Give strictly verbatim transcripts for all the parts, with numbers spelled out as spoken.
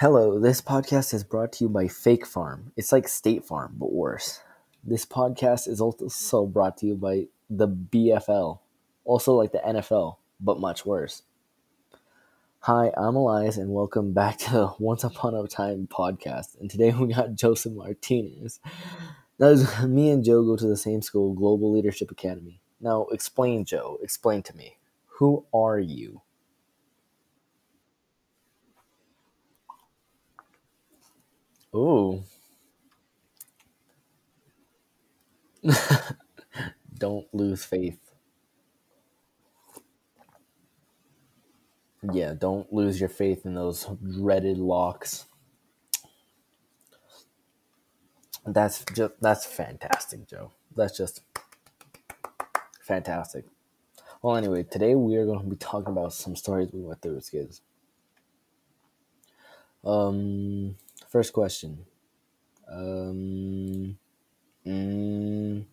Hello, this podcast is brought to you by Fake Farm. It's like State Farm, but worse. This podcast is also brought to you by the B F L, also like the N F L, but much worse. Hi, I'm Elias, and welcome back to the Once Upon a Time podcast. And today we got Joseph Martinez. Now, me and Joe go to the same school, Global Leadership Academy. Now, explain, Joe. Explain to me. Who are you? Ooh. Don't lose faith. Yeah, don't lose your faith in those dreaded locks. That's just that's fantastic, Joe. That's just fantastic. Well, anyway, today we are going to be talking about some stories we went through as kids. Um, first question. Um, mm,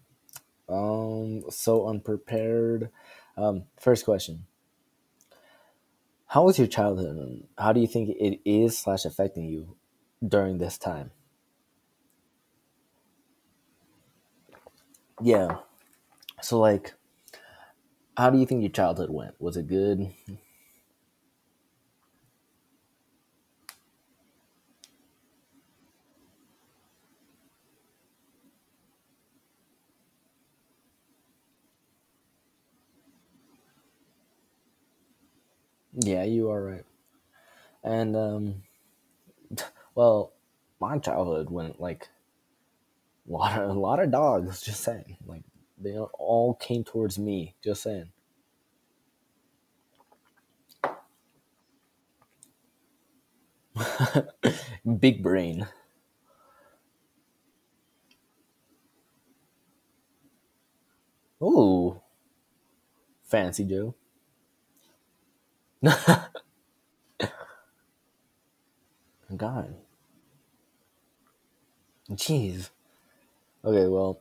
um, so unprepared. Um, first question. How was your childhood? And how do you think it is slash affecting you during this time? Yeah. So, like, how do you think your childhood went? Was it good? Yeah, you are right. And um, well, my childhood went like a lot of a lot of dogs. Just saying, like they all came towards me. Just saying. Big brain. Ooh, fancy Joe. God, jeez. Okay, well,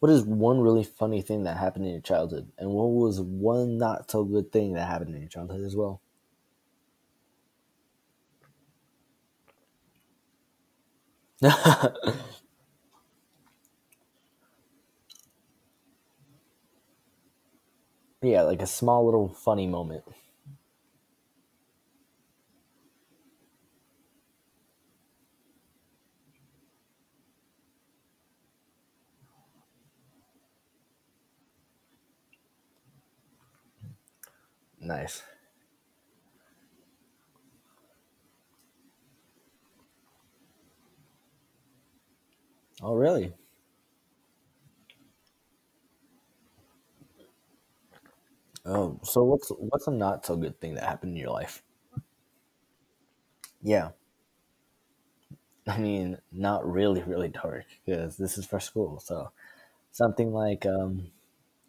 what is one really funny thing that happened in your childhood, and what was one not so good thing that happened in your childhood as well? Yeah, like a small little funny moment. Nice. Oh, really? Oh, so what's what's a not so good thing that happened in your life? Yeah, I mean, not really, really dark because this is for school. So something like um,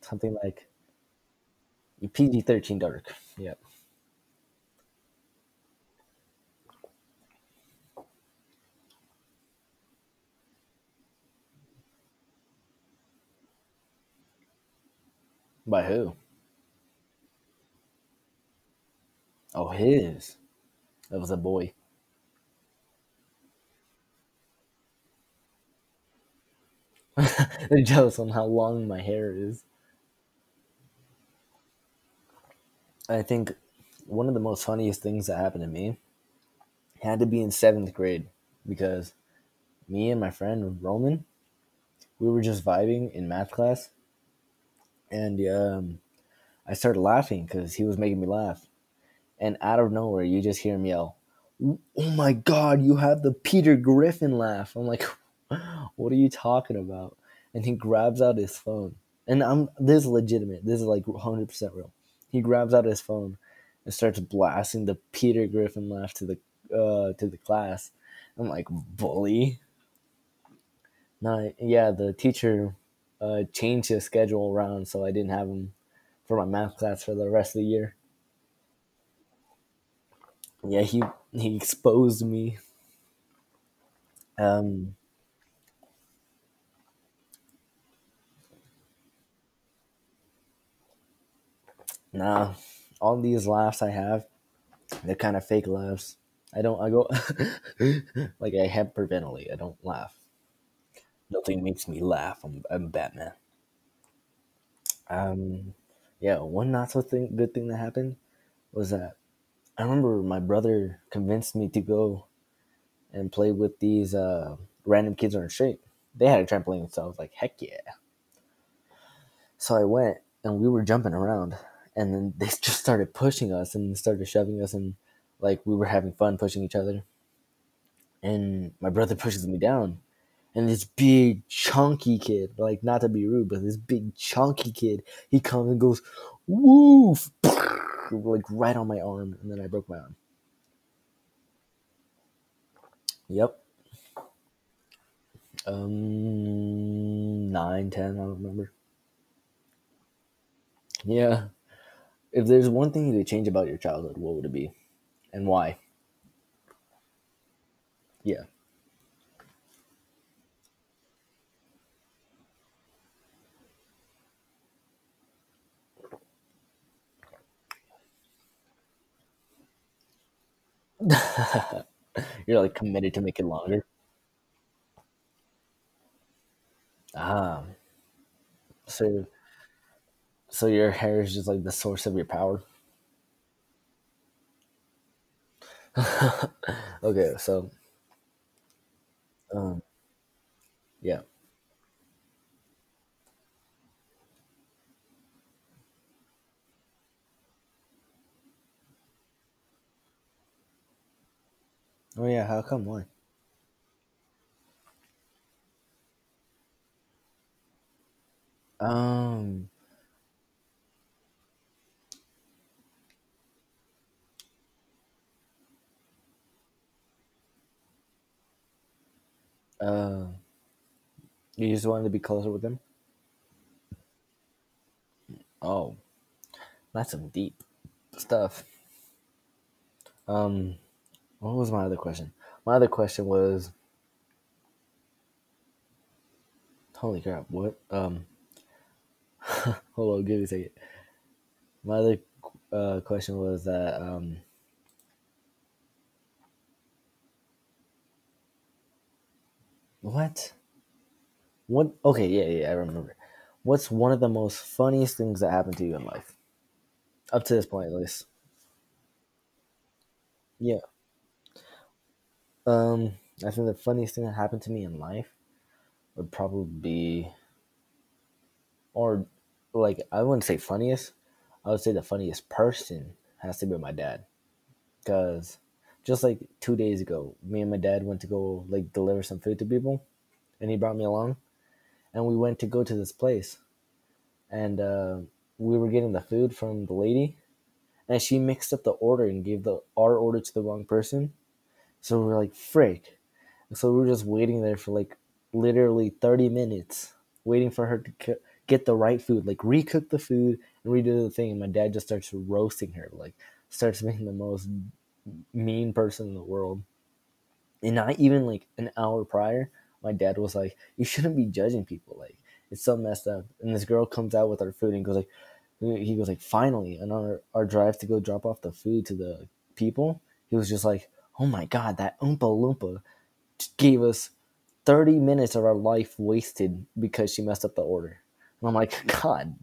something like P G thirteen dark. Yeah. By who? Oh, his. That was a boy. They're jealous on how long my hair is. I think one of the most funniest things that happened to me had to be in seventh grade because me and my friend Roman, we were just vibing in math class, and um, I started laughing because he was making me laugh. And out of nowhere, you just hear him yell, "Oh my God, you have the Peter Griffin laugh!" I'm like, "What are you talking about?" And he grabs out his phone, and I'm this is legitimate. This is like one hundred percent real. He grabs out his phone and starts blasting the Peter Griffin laugh to the uh, to the class. I'm like, bully. No, yeah, the teacher uh, changed his schedule around, so I didn't have him for my math class for the rest of the year. Yeah, he he exposed me. Um, Nah, all these laughs I have They're kind of fake laughs. I don't, I go, like I hyperventilate. I don't laugh. Nothing makes me laugh. I'm, I'm Batman. Um, yeah, one not so thing, good thing that happened was that I remember my brother convinced me to go and play with these uh, random kids who are in shape. They had a trampoline, so I was like, heck yeah. So I went, and we were jumping around, and then they just started pushing us and started shoving us, and like we were having fun pushing each other. And my brother pushes me down, and this big chunky kid, like not to be rude, but this big chunky kid, he comes and goes, woof, like right on my arm, and then I broke my arm. Yep. Um, nine, ten, I don't remember. Yeah. If there's one thing you could change about your childhood, what would it be? And why? Yeah. You're like committed to make it longer. Ah. So so your hair is just like the source of your power. Okay, so um yeah. Oh yeah, how come? Why? Um uh You just wanted to be closer with them? Oh, that's some deep stuff. Um What was my other question? My other question was, holy crap, what? Um, hold on, give me a second. My other uh, question was that, um, what? What? Okay, yeah, yeah, I remember. What's one of the most funniest things that happened to you in life? Up to this point, at least. Yeah. Um, I think the funniest thing that happened to me in life would probably be, or like, I wouldn't say funniest. I would say the funniest person has to be my dad. Because just like two days ago, me and my dad went to go like deliver some food to people, and he brought me along, and we went to go to this place, and uh, we were getting the food from the lady, and she mixed up the order and gave the our order to the wrong person, so we were like, frick. So we were just waiting there for like literally thirty minutes, waiting for her to c- get the right food, like recook the food and redo the thing. And my dad just starts roasting her, like starts being the most mean person in the world. And not even like an hour prior, my dad was like, "You shouldn't be judging people. Like it's so messed up." And this girl comes out with our food and goes like, he goes like, "Finally!" And on our, our drive to go drop off the food to the people, he was just like, "Oh my god, that Oompa Loompa just gave us thirty minutes of our life wasted because she messed up the order." And I'm like, "God,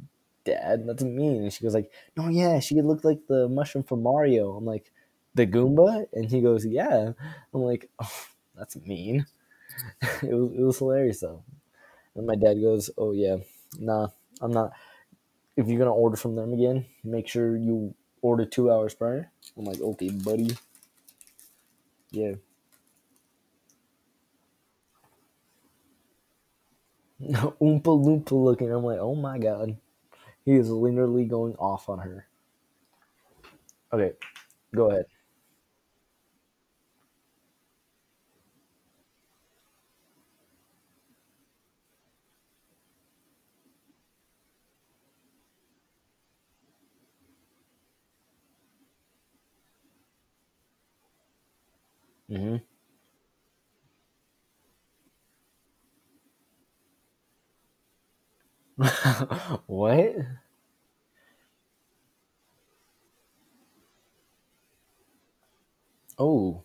Dad, that's mean." And she goes like, "No, yeah, she looked like the mushroom from Mario." I'm like, "The Goomba?" And he goes, "Yeah." I'm like, "Oh, that's mean." it was it was hilarious though. And my dad goes, "Oh yeah, nah, I'm not. If you're gonna order from them again, make sure you order two hours prior." I'm like, "Okay, buddy." Yeah. Oompa Loompa looking. I'm like, "Oh my god." He is literally going off on her. Okay, go ahead. Mm-hmm. What? Oh,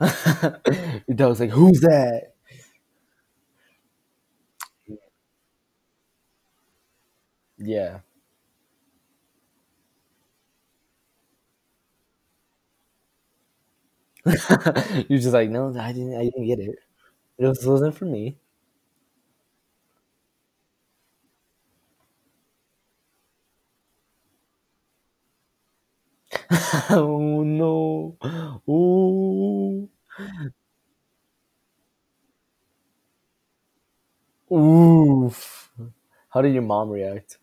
the dog's like, "Who's that?" Yeah. You're just like, "No, I didn't. I didn't get it. It was- wasn't for me." Oh no. Ooh. Oof. How did your mom react?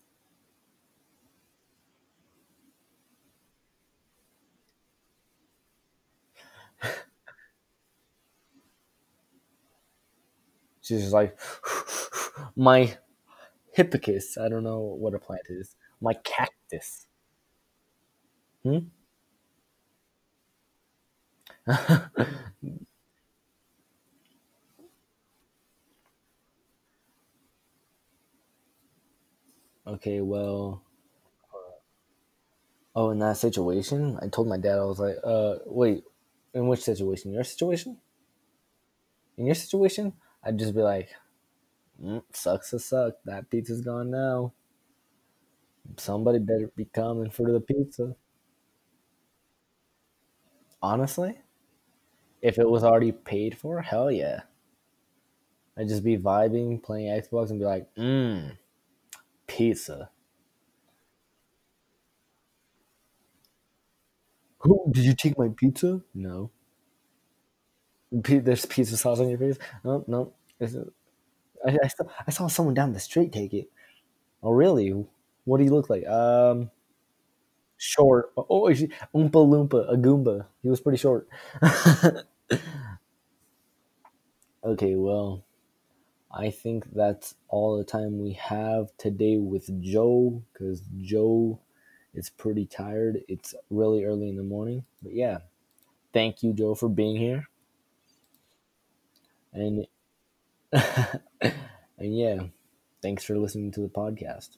She's just like, "My hippicus." I don't know what a plant is. My cactus. Hmm? Okay, well, oh, in that situation, I told my dad, I was like, uh, wait, in which situation? Your situation? In your situation? I'd just be like, mm, sucks to suck. That pizza's gone now. Somebody better be coming for the pizza. Honestly, if it was already paid for, hell yeah. I'd just be vibing, playing Xbox, and be like, mmm, pizza. Who did you take my pizza? No. P- there's pizza sauce on your face. No, no. It's- I, I, saw, I saw someone down the street take it. Oh, really? What do you look like? Um, short. Oh, is he- Oompa Loompa, a Goomba. He was pretty short. Okay, well, I think that's all the time we have today with Joe, because Joe is pretty tired. It's really early in the morning. But yeah, thank you, Joe, for being here. And and yeah, thanks for listening to the podcast.